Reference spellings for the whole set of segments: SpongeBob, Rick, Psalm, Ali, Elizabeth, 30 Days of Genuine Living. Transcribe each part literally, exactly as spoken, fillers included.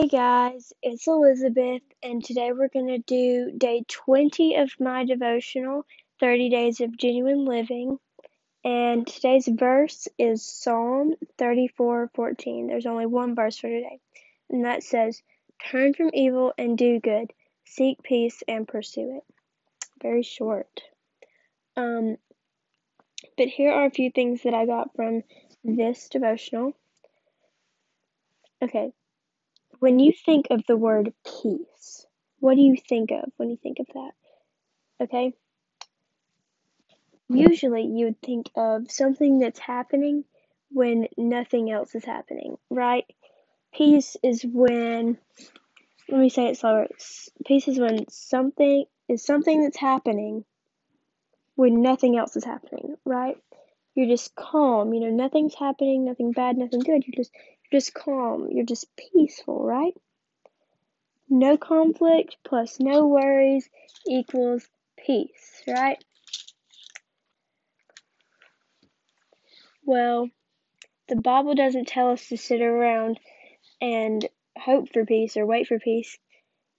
Hey guys, it's Elizabeth, and today we're going to do day twenty of my devotional, thirty Days of Genuine Living, and today's verse is Psalm thirty-four fourteen. There's only one verse for today, and that says, "Turn from evil and do good, seek peace and pursue it." Very short. Um, but here are a few things that I got from this devotional. Okay. When you think of the word peace, what do you think of when you think of that? Okay? Usually you would think of something that's happening when nothing else is happening, right? Peace is when, let me say it slower, peace is when something is something that's happening when nothing else is happening, right? You're just calm, you know, nothing's happening, nothing bad, nothing good, you're just... just calm, you're just peaceful, right? No conflict plus no worries equals peace, right? Well, the Bible doesn't tell us to sit around and hope for peace or wait for peace.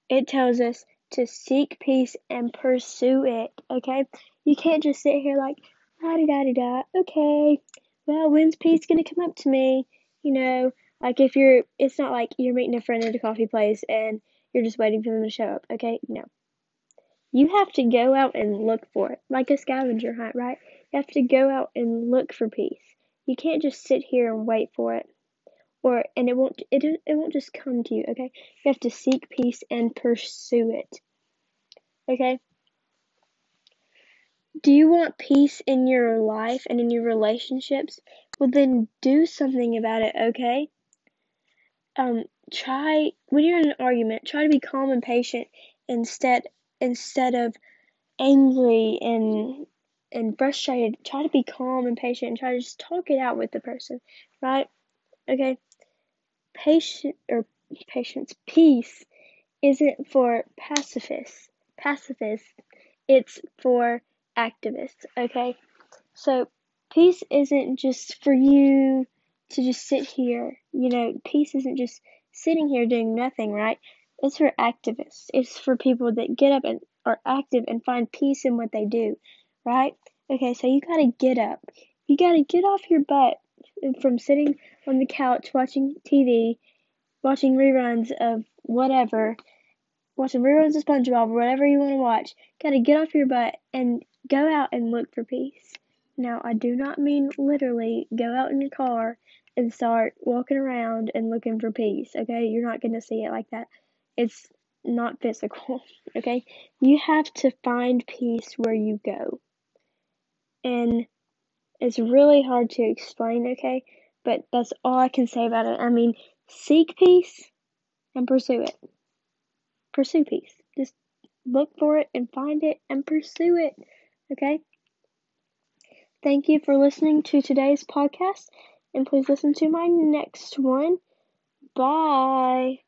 It tells us to seek peace and pursue it, okay? You can't just sit here like, la-di-da-di-da, okay, well, when's peace going to come up to me? You know, like if you're, it's not like you're meeting a friend at a coffee place and you're just waiting for them to show up, okay? No. You have to go out and look for it, like a scavenger hunt, right? You have to go out and look for peace. You can't just sit here and wait for it, or and it won't, it, it won't just come to you, okay? You have to seek peace and pursue it, okay? Do you want peace in your life and in your relationships? Well, then do something about it, okay? Um, try, when you're in an argument, try to be calm and patient instead instead of angry and and frustrated. Try to be calm and patient and try to just talk it out with the person, right? Okay? Patient, or patience, peace isn't for pacifists. Pacifists. It's for activists, okay? So, peace isn't just for you to just sit here. You know, peace isn't just sitting here doing nothing, right? It's for activists. It's for people that get up and are active and find peace in what they do, right? Okay, so you gotta get up. You gotta get off your butt from sitting on the couch watching T V, watching reruns of whatever, watching reruns of SpongeBob, or whatever you want to watch. You gotta get off your butt and go out and look for peace. Now, I do not mean literally go out in your car and start walking around and looking for peace, okay? You're not going to see it like that. It's not physical, okay? You have to find peace where you go. And it's really hard to explain, okay? But that's all I can say about it. I mean, seek peace and pursue it. Pursue peace. Just look for it and find it and pursue it, okay? Thank you for listening to today's podcast, and please listen to my next one. Bye.